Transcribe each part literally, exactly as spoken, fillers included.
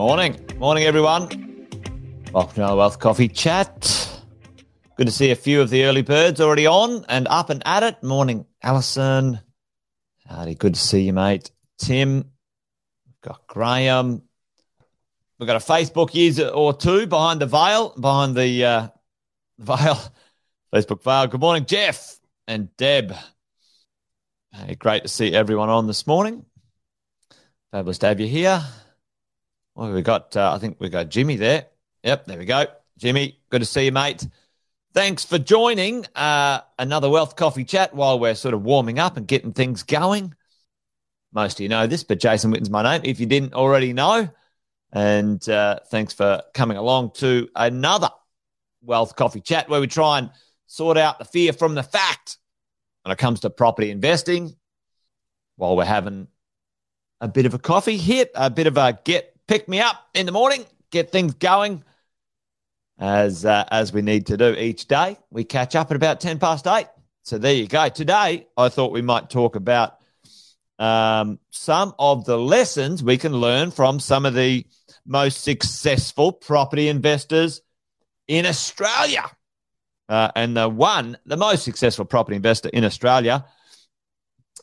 Morning. Morning, everyone. Welcome to another Wealth Coffee Chat. Good to see a few of the early birds already on and up and at it. Morning, Alison. Hardy, good to see you, mate. Tim. We've got Graham. We've got a Facebook user or two behind the veil, behind the uh, veil, Facebook veil. Good morning, Jeff and Deb. Hey, great to see everyone on this morning. Fabulous to have you here. Well, we got, uh, I think we got Jimmy there. Yep, there we go. Jimmy, good to see you, mate. Thanks for joining uh, another Wealth Coffee Chat while we're sort of warming up and getting things going. Most of you know this, but Jason Witten's my name, if you didn't already know. And uh, thanks for coming along to another Wealth Coffee Chat where we try and sort out the fear from the fact when it comes to property investing while we're having a bit of a coffee hit, a bit of a get pick me up in the morning, get things going as uh, as we need to do each day. We catch up at about ten past eight. So there you go. Today, I thought we might talk about um, some of the lessons we can learn from some of the most successful property investors in Australia. Uh, and the one, the most successful property investor in Australia,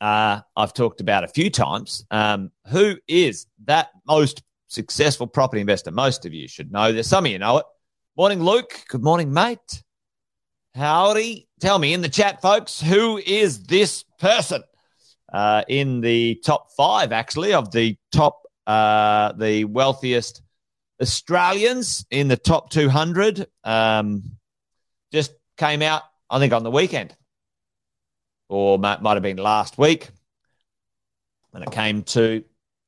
Uh, I've talked about a few times. Um, who is that most successful property investor? Most of you should know this. Some of you know it. Morning, Luke. Good morning, mate. Howdy. Tell me in the chat, folks, who is this person uh, in the top five, actually, of the top, uh, the wealthiest Australians in the top two hundred? Um, just came out, I think, on the weekend. Or might, might have been last week when it came to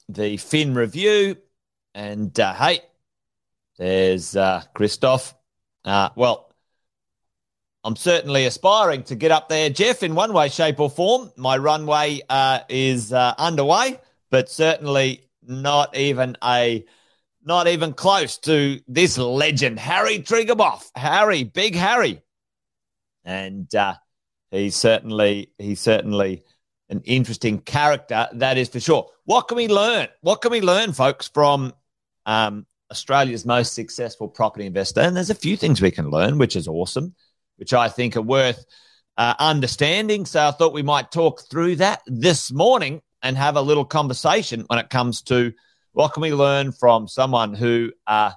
the Fin Review. And, uh, hey, there's uh, Christoph. Uh, well, I'm certainly aspiring to get up there, Jeff, in one way, shape or form. My runway uh, is uh, underway, but certainly not even a, not even close to this legend, Harry Triguboff. Harry, big Harry. And, uh, He's certainly he's certainly an interesting character, that is for sure. What can we learn? What can we learn, folks, from um, Australia's most successful property investor? And there's a few things we can learn, which is awesome, which I think are worth uh, understanding. So I thought we might talk through that this morning and have a little conversation when it comes to what can we learn from someone who uh,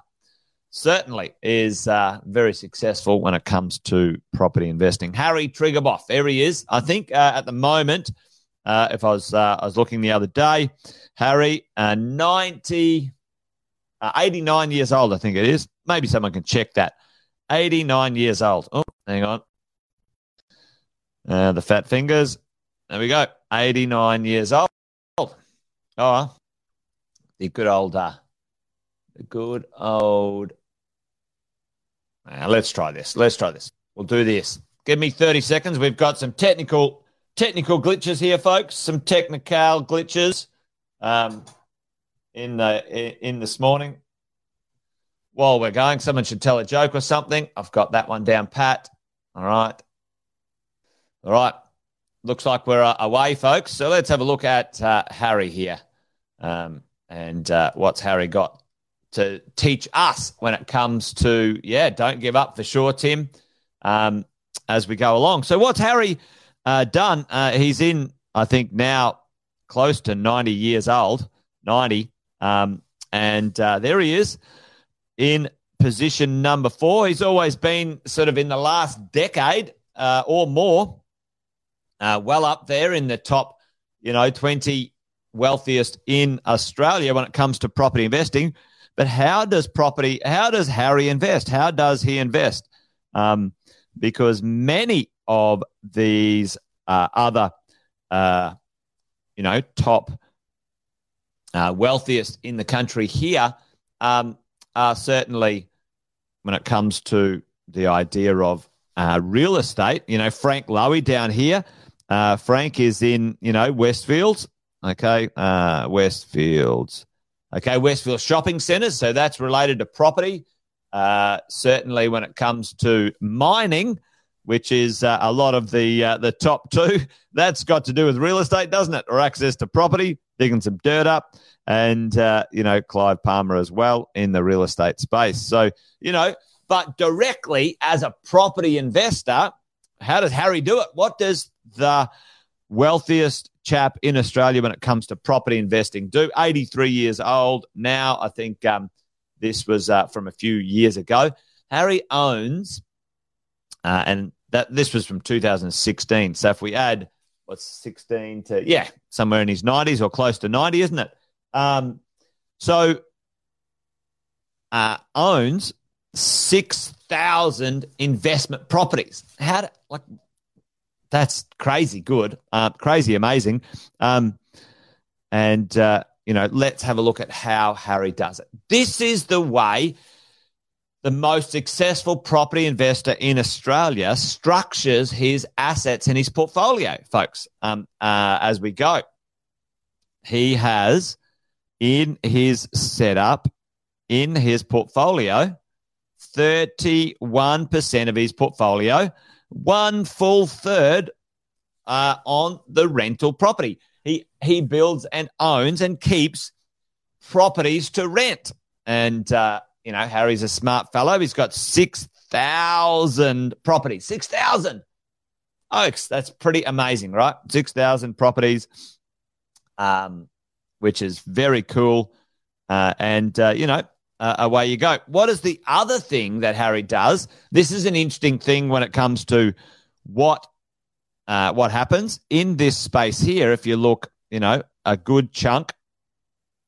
certainly is uh, very successful when it comes to property investing. Harry Triguboff, there he is. I think uh, at the moment, uh, if I was uh, I was looking the other day, Harry, uh, ninety, uh, eighty-nine years old, I think it is. Maybe someone can check that. eighty-nine years old. Oh, hang on. Uh, the fat fingers. There we go. eighty-nine years old. Oh, the good old, uh, the good old... Now, let's try this. Let's try this. We'll do this. Give me thirty seconds. We've got some technical technical glitches here, folks. Some technical glitches um, in the in this morning. While we're going, someone should tell a joke or something. I've got that one down pat. All right. All right. Looks like we're uh, away, folks. So let's have a look at uh, Harry here um, and uh, what's Harry got to teach us when it comes to, yeah, don't give up for sure, Tim, um, as we go along. So what's Harry uh, done? Uh, he's in, I think, now close to ninety years old, ninety, um, and uh, there he is in position number four. He's always been sort of in the last decade uh, or more, uh, well up there in the top, you know, twenty wealthiest in Australia when it comes to property investing. But how does property, how does Harry invest? How does he invest? Um, because many of these uh, other, uh, you know, top uh, wealthiest in the country here um, are certainly, when it comes to the idea of uh, real estate, you know, Frank Lowy down here. Uh, Frank is in, you know, Westfield. Okay, uh, Westfield. Okay, Westfield shopping centres, so that's related to property. Uh, certainly when it comes to mining, which is uh, a lot of the uh, the top two. That's got to do with real estate, doesn't it? Or access to property, digging some dirt up, and, uh, you know, Clive Palmer as well in the real estate space. So, you know, but directly as a property investor, how does Harry do it? What does the wealthiest chap in Australia when it comes to property investing do? eighty-three years old now. I think um, this was uh, from a few years ago. Harry owns, uh, and that this was from two thousand sixteen. So if we add, what's sixteen to, yeah, somewhere in his nineties or close to ninety, isn't it? Um, so uh, owns six thousand investment properties. How do, like, that's crazy good, uh, crazy amazing. Um, and, uh, you know, let's have a look at how Harry does it. This is the way the most successful property investor in Australia structures his assets in his portfolio, folks, um, uh, as we go. He has in his setup, in his portfolio, thirty-one percent of his portfolio, one full third uh, on the rental property. He he builds and owns and keeps properties to rent. And, uh, you know, Harry's a smart fellow. He's got six thousand properties. six thousand! Oaks, that's pretty amazing, right? six thousand properties, um, which is very cool. Uh, and, uh, you know, Uh, away you go. What is the other thing that Harry does? This is an interesting thing when it comes to what uh, what happens in this space here. If you look, you know, a good chunk,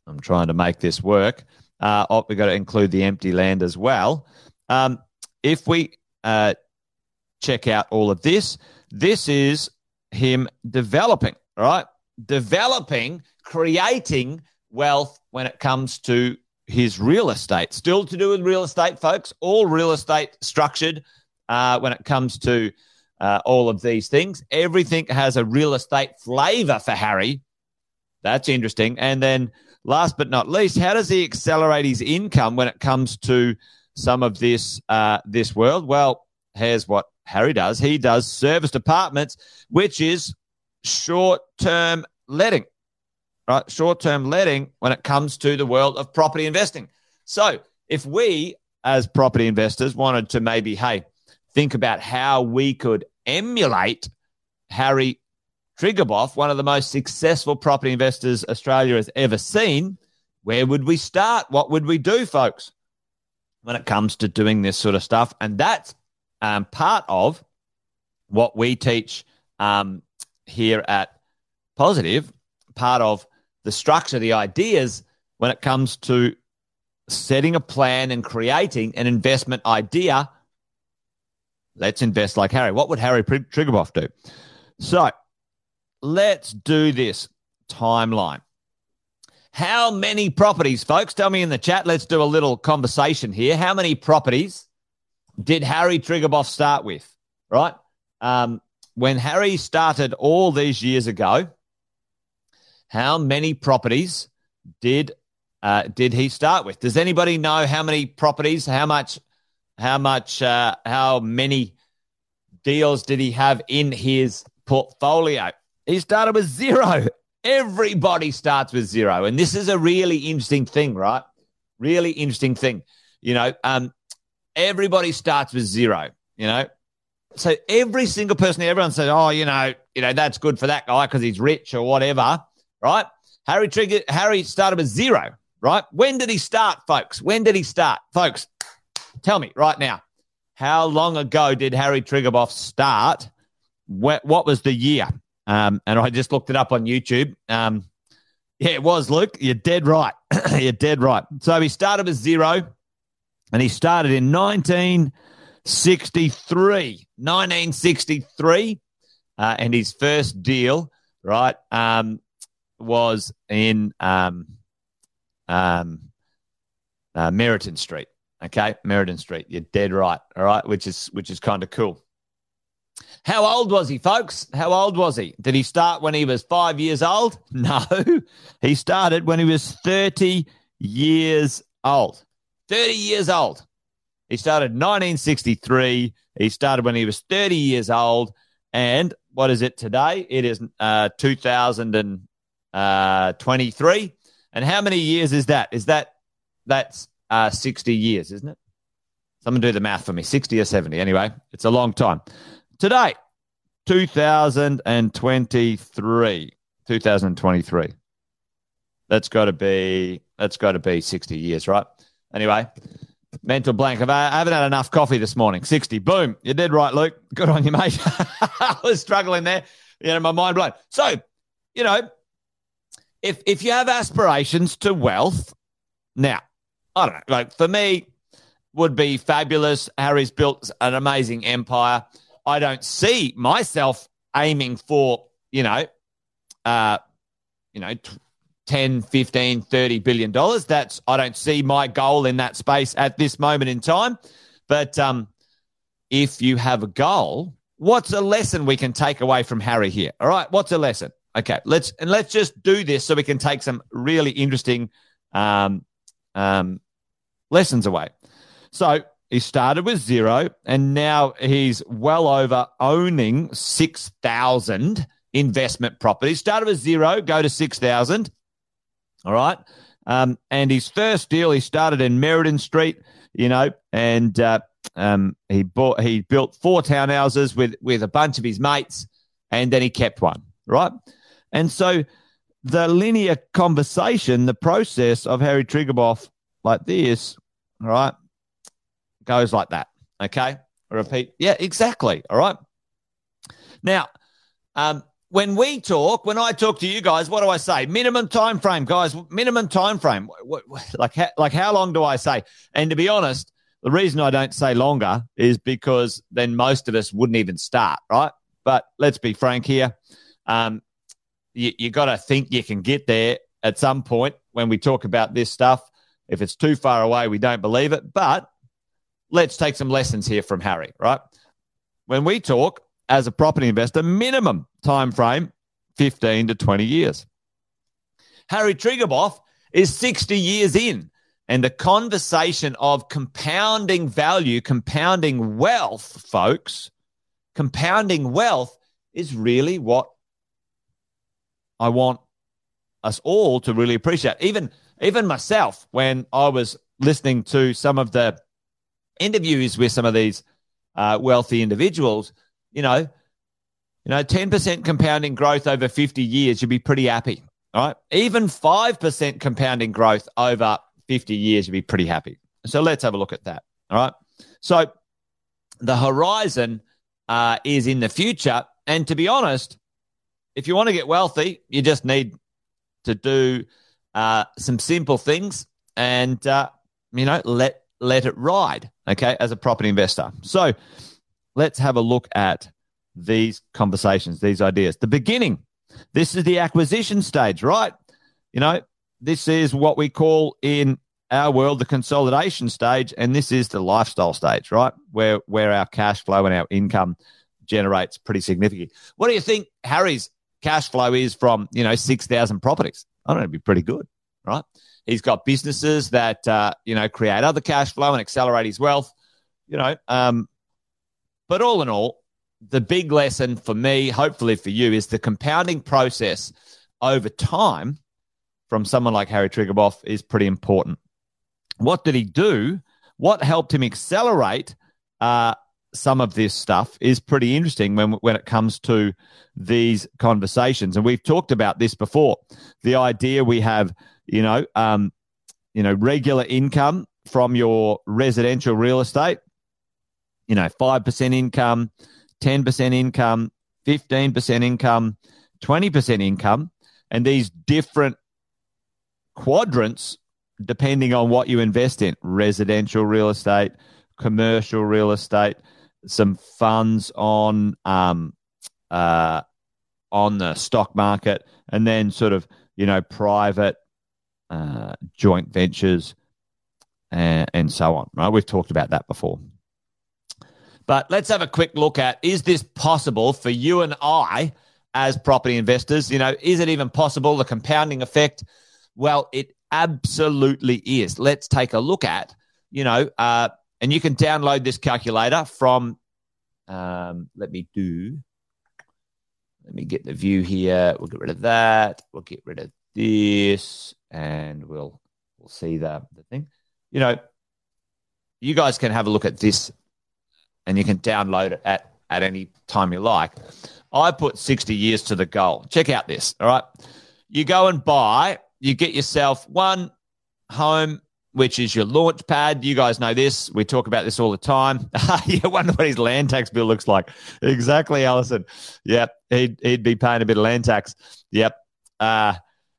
I'm trying to make this work. Uh, oh, we've got to include the empty land as well. Um, if we uh, check out all of this, this is him developing, right? Developing, creating wealth when it comes to his real estate, still to do with real estate, folks. All real estate structured uh, when it comes to uh, all of these things. Everything has a real estate flavor for Harry. That's interesting. And then last but not least, how does he accelerate his income when it comes to some of this uh, this world? Well, here's what Harry does. He does serviced apartments, which is short-term letting. Right, short-term letting when it comes to the world of property investing. So if we, as property investors, wanted to maybe, hey, think about how we could emulate Harry Triguboff, one of the most successful property investors Australia has ever seen, where would we start? What would we do, folks, when it comes to doing this sort of stuff? And that's um, part of what we teach um, here at Positive, part of the structure, the ideas when it comes to setting a plan and creating an investment idea. Let's invest like Harry. What would Harry Triguboff do? So let's do this timeline. How many properties, folks? Tell me in the chat. Let's do a little conversation here. How many properties did Harry Triguboff start with, right? Um, when Harry started all these years ago, how many properties did uh, did he start with? Does anybody know how many properties? How much? How much? Uh, how many deals did he have in his portfolio? He started with zero. Everybody starts with zero, and this is a really interesting thing, right? Really interesting thing. You know, um, everybody starts with zero. You know, so every single person, everyone says, "Oh, you know, you know, that's good for that guy because he's rich or whatever." Right? Harry Trigger, Harry started with zero, right? When did he start, folks? When did he start? Folks, tell me right now, how long ago did Harry Triguboff start? What, what was the year? Um, and I just looked it up on YouTube. Um, yeah, it was, Luke. You're dead right. You're dead right. So he started with zero, and he started in nineteen sixty-three. nineteen sixty-three, uh, and his first deal, right, um, was in um, um, uh, Meriton Street, okay? Meriton Street, you're dead right, all right, which is which is kind of cool. How old was he, folks? How old was he? Did he start when he was five years old? No, he started when he was thirty years old. thirty years old. He started in nineteen sixty-three. He started when he was thirty years old. And what is it today? It is uh, two thousand twenty-three. And how many years is that? Is that that's uh, sixty years, isn't it? Someone do the math for me, sixty or seventy. Anyway, it's a long time. Today, two thousand twenty-three. two thousand twenty-three. That's got to be that's got to be sixty years, right? Anyway, mental blank. I've, I haven't had enough coffee this morning. sixty. Boom. You did right, Luke. Good on you, mate. I was struggling there. You know, my mind blown. So, you know, if if you have aspirations to wealth, now, I don't know. Like, for me, would be fabulous. Harry's built an amazing empire. I don't see myself aiming for, you know, uh, you know, t- ten, fifteen, thirty billion dollars. That's, I don't see my goal in that space at this moment in time. But um, if you have a goal, what's a lesson we can take away from Harry here? All right, what's a lesson? Okay, let's and let's just do this so we can take some really interesting um, um, lessons away. So he started with zero, and now he's well over owning six thousand investment properties. Started with zero, go to six thousand. All right. Um, and his first deal, he started in Meriton Street, you know, and uh, um, he bought, he built four townhouses with, with a bunch of his mates, and then he kept one. Right. And so the linear conversation, the process of Harry Triguboff like this, all right, goes like that. Okay. I repeat. Yeah, exactly. All right. Now, um, when we talk, when I talk to you guys, what do I say? Minimum time frame, guys. Minimum time frame. Like, how, like how long do I say? And to be honest, the reason I don't say longer is because then most of us wouldn't even start, right? But let's be frank here. Um, you you got to think you can get there at some point when we talk about this stuff. If it's too far away, we don't believe it. But let's take some lessons here from Harry, right? When we talk, as a property investor, minimum time frame, fifteen to twenty years. Harry Triguboff is sixty years in, and the conversation of compounding value, compounding wealth, folks, compounding wealth is really what I want us all to really appreciate. Even, even myself, when I was listening to some of the interviews with some of these uh, wealthy individuals, You know, you know, ten percent compounding growth over fifty years, you'd be pretty happy, all right? Even five percent compounding growth over fifty years, you'd be pretty happy. So let's have a look at that, all right? So the horizon uh, is in the future. And to be honest, if you want to get wealthy, you just need to do uh, some simple things and, uh, you know, let let it ride, okay, as a property investor. So let's have a look at these conversations, these ideas. The beginning, this is the acquisition stage, right? You know, this is what we call in our world the consolidation stage, and this is the lifestyle stage, right, where where our cash flow and our income generates pretty significant. What do you think Harry's cash flow is from, you know, six thousand properties? I don't know, it'd be pretty good, right? He's got businesses that, uh, you know, create other cash flow and accelerate his wealth, you know, um, but all in all, the big lesson for me, hopefully for you, is the compounding process over time from someone like Harry Triguboff is pretty important. What did he do? What helped him accelerate uh, some of this stuff is pretty interesting when when it comes to these conversations. And we've talked about this before. The idea we have, you know, um, you know, regular income from your residential real estate. You know, five percent income, ten percent income, fifteen percent income, twenty percent income, and these different quadrants depending on what you invest in, residential real estate, commercial real estate, some funds on um, uh, on the stock market, and then sort of, you know, private uh, joint ventures and, and so on, right? We've talked about that before. But let's have a quick look at, is this possible for you and I as property investors? You know, is it even possible, the compounding effect? Well, it absolutely is. Let's take a look at, you know, uh, And you can download this calculator from, um, let me do, let me get the view here. We'll get rid of that. We'll get rid of this and we'll, we'll see the, the thing. You know, you guys can have a look at this and you can download it at, at any time you like. I put sixty years to the goal. Check out this, all right? You go and buy, you get yourself one home, which is your launch pad. You guys know this. We talk about this all the time. You wonder what his land tax bill looks like. Exactly, Alison. Yep, he'd, he'd be paying a bit of land tax. Yep. Uh,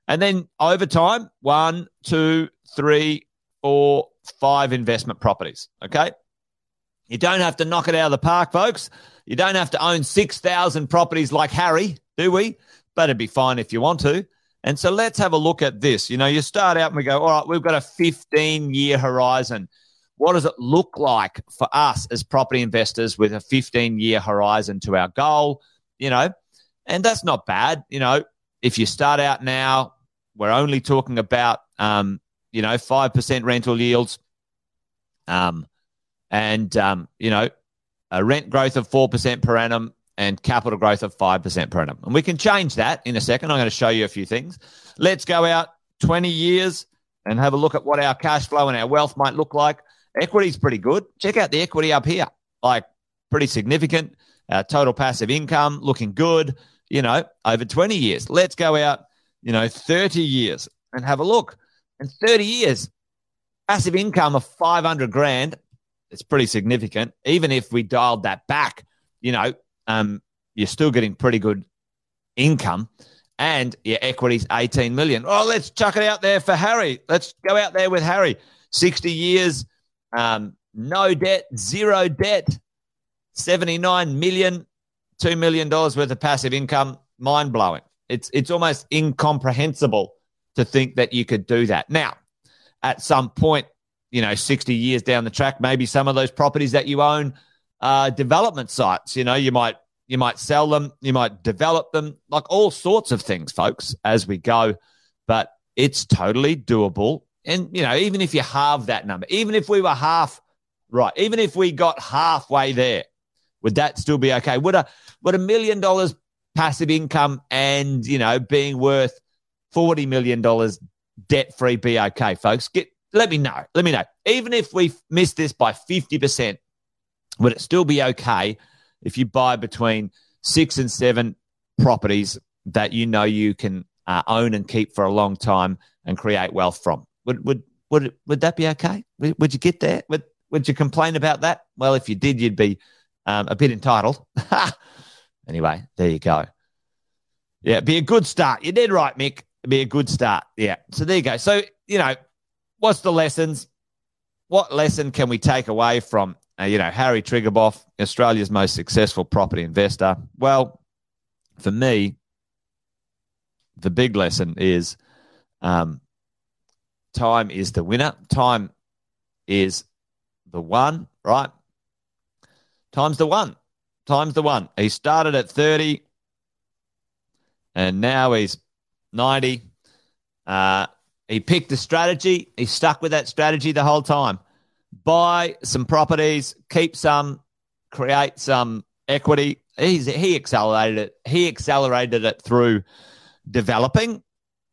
and then over time, one, two, three, four, five investment properties, okay? You don't have to knock it out of the park, folks. You don't have to own six thousand properties like Harry, do we? But it'd be fine if you want to. And so let's have a look at this. You know, you start out and we go, all right, we've got a fifteen-year horizon. What does it look like for us as property investors with a fifteen-year horizon to our goal? You know, and that's not bad. You know, if you start out now, we're only talking about, um, you know, five percent rental yields um, and, um, you know, a rent growth of four percent per annum, and capital growth of five percent per annum. And we can change that in a second. I'm going to show you a few things. Let's go out twenty years and have a look at what our cash flow and our wealth might look like. Equity's pretty good. Check out the equity up here, like pretty significant. Our total passive income looking good, you know, over twenty years. Let's go out, you know, thirty years and have a look. And thirty years, passive income of five hundred grand. It's pretty significant. Even if we dialed that back, you know, Um, you're still getting pretty good income and your equity's eighteen million. Oh, let's chuck it out there for Harry. Let's go out there with Harry. sixty years, um, no debt, zero debt, seventy-nine million, two million dollars worth of passive income. Mind blowing. It's, it's almost incomprehensible to think that you could do that. Now, at some point, you know, sixty years down the track, maybe some of those properties that you own Uh, development sites, you know, you might you might sell them, you might develop them, like all sorts of things, folks, as we go. But it's totally doable. And, you know, even if you halve that number, even if we were half right, even if we got halfway there, would that still be okay? Would a would a million dollars passive income and, you know, being worth forty million dollars debt-free be okay, folks? Get let me know. Let me know. Even if we missed this by fifty percent, would it still be okay if you buy between six and seven properties that you know you can uh, own and keep for a long time and create wealth from? Would would would would that be okay? Would, would you get there? Would would you complain about that? Well, if you did, you'd be um, a bit entitled. Anyway, there you go. Yeah, it'd be a good start. You did right, Mick. It'd be a good start. Yeah. So there you go. So, you know, what's the lessons? What lesson can we take away from Uh, you know, Harry Triguboff, Australia's most successful property investor? Well, for me, the big lesson is um, time is the winner. Time is the one, right? Time's the one. Time's the one. He started at thirty and now he's ninety. Uh, he picked a strategy. He stuck with that strategy the whole time. Buy some properties, keep some, create some equity. He's, he accelerated it. He accelerated it through developing.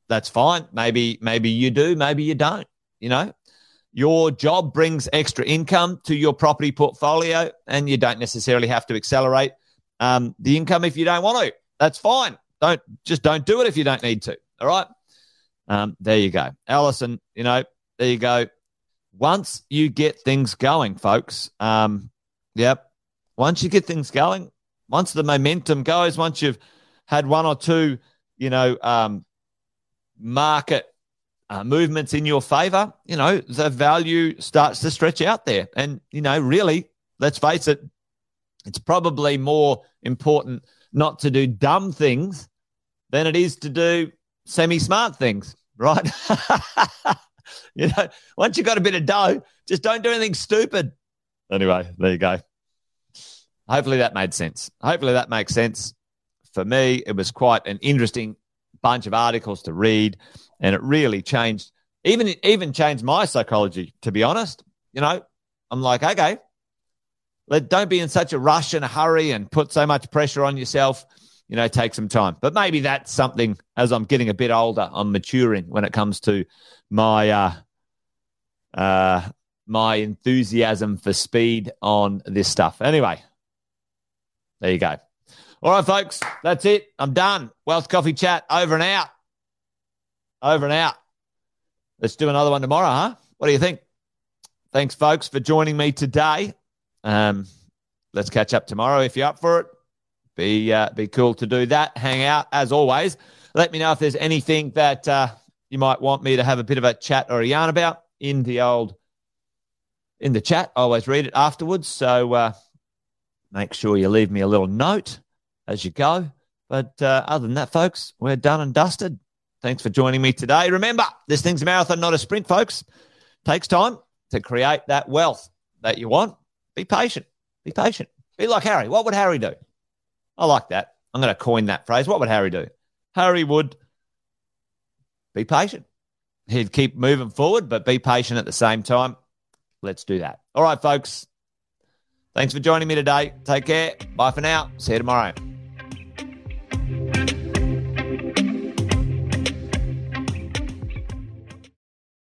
That's fine. Maybe maybe you do, maybe you don't. You know, your job brings extra income to your property portfolio, and you don't necessarily have to accelerate um, the income if you don't want to. That's fine. Don't just don't do it if you don't need to. All right. Um, there you go, Alison. You know, there you go. Once you get things going, folks, um, yep, once you get things going, once the momentum goes, once you've had one or two, you know, um, market uh, movements in your favor, you know, the value starts to stretch out there. And, you know, really, let's face it, it's probably more important not to do dumb things than it is to do semi-smart things, right? You know, once you've got a bit of dough, just don't do anything stupid. Anyway, there you go. Hopefully that made sense. Hopefully that makes sense. For me, it was quite an interesting bunch of articles to read, and it really changed, even even changed my psychology, to be honest. You know, I'm like, okay, let, don't be in such a rush and a hurry and put so much pressure on yourself. You know, take some time. But maybe that's something, as I'm getting a bit older, I'm maturing when it comes to my uh, uh, my enthusiasm for speed on this stuff. Anyway, there you go. All right, folks, that's it. I'm done. Wealth Coffee Chat, over and out. Over and out. Let's do another one tomorrow, huh? What do you think? Thanks, folks, for joining me today. Um, let's catch up tomorrow if you're up for it. Be uh, be cool to do that. Hang out, as always. Let me know if there's anything that uh, you might want me to have a bit of a chat or a yarn about in the old, in the chat. I always read it afterwards, so uh, make sure you leave me a little note as you go. But uh, other than that, folks, we're done and dusted. Thanks for joining me today. Remember, this thing's a marathon, not a sprint, folks. Takes time to create that wealth that you want. Be patient. Be patient. Be like Harry. What would Harry do? I like that. I'm going to coin that phrase. What would Harry do? Harry would be patient. He'd keep moving forward, but be patient at the same time. Let's do that. All right, folks. Thanks for joining me today. Take care. Bye for now. See you tomorrow.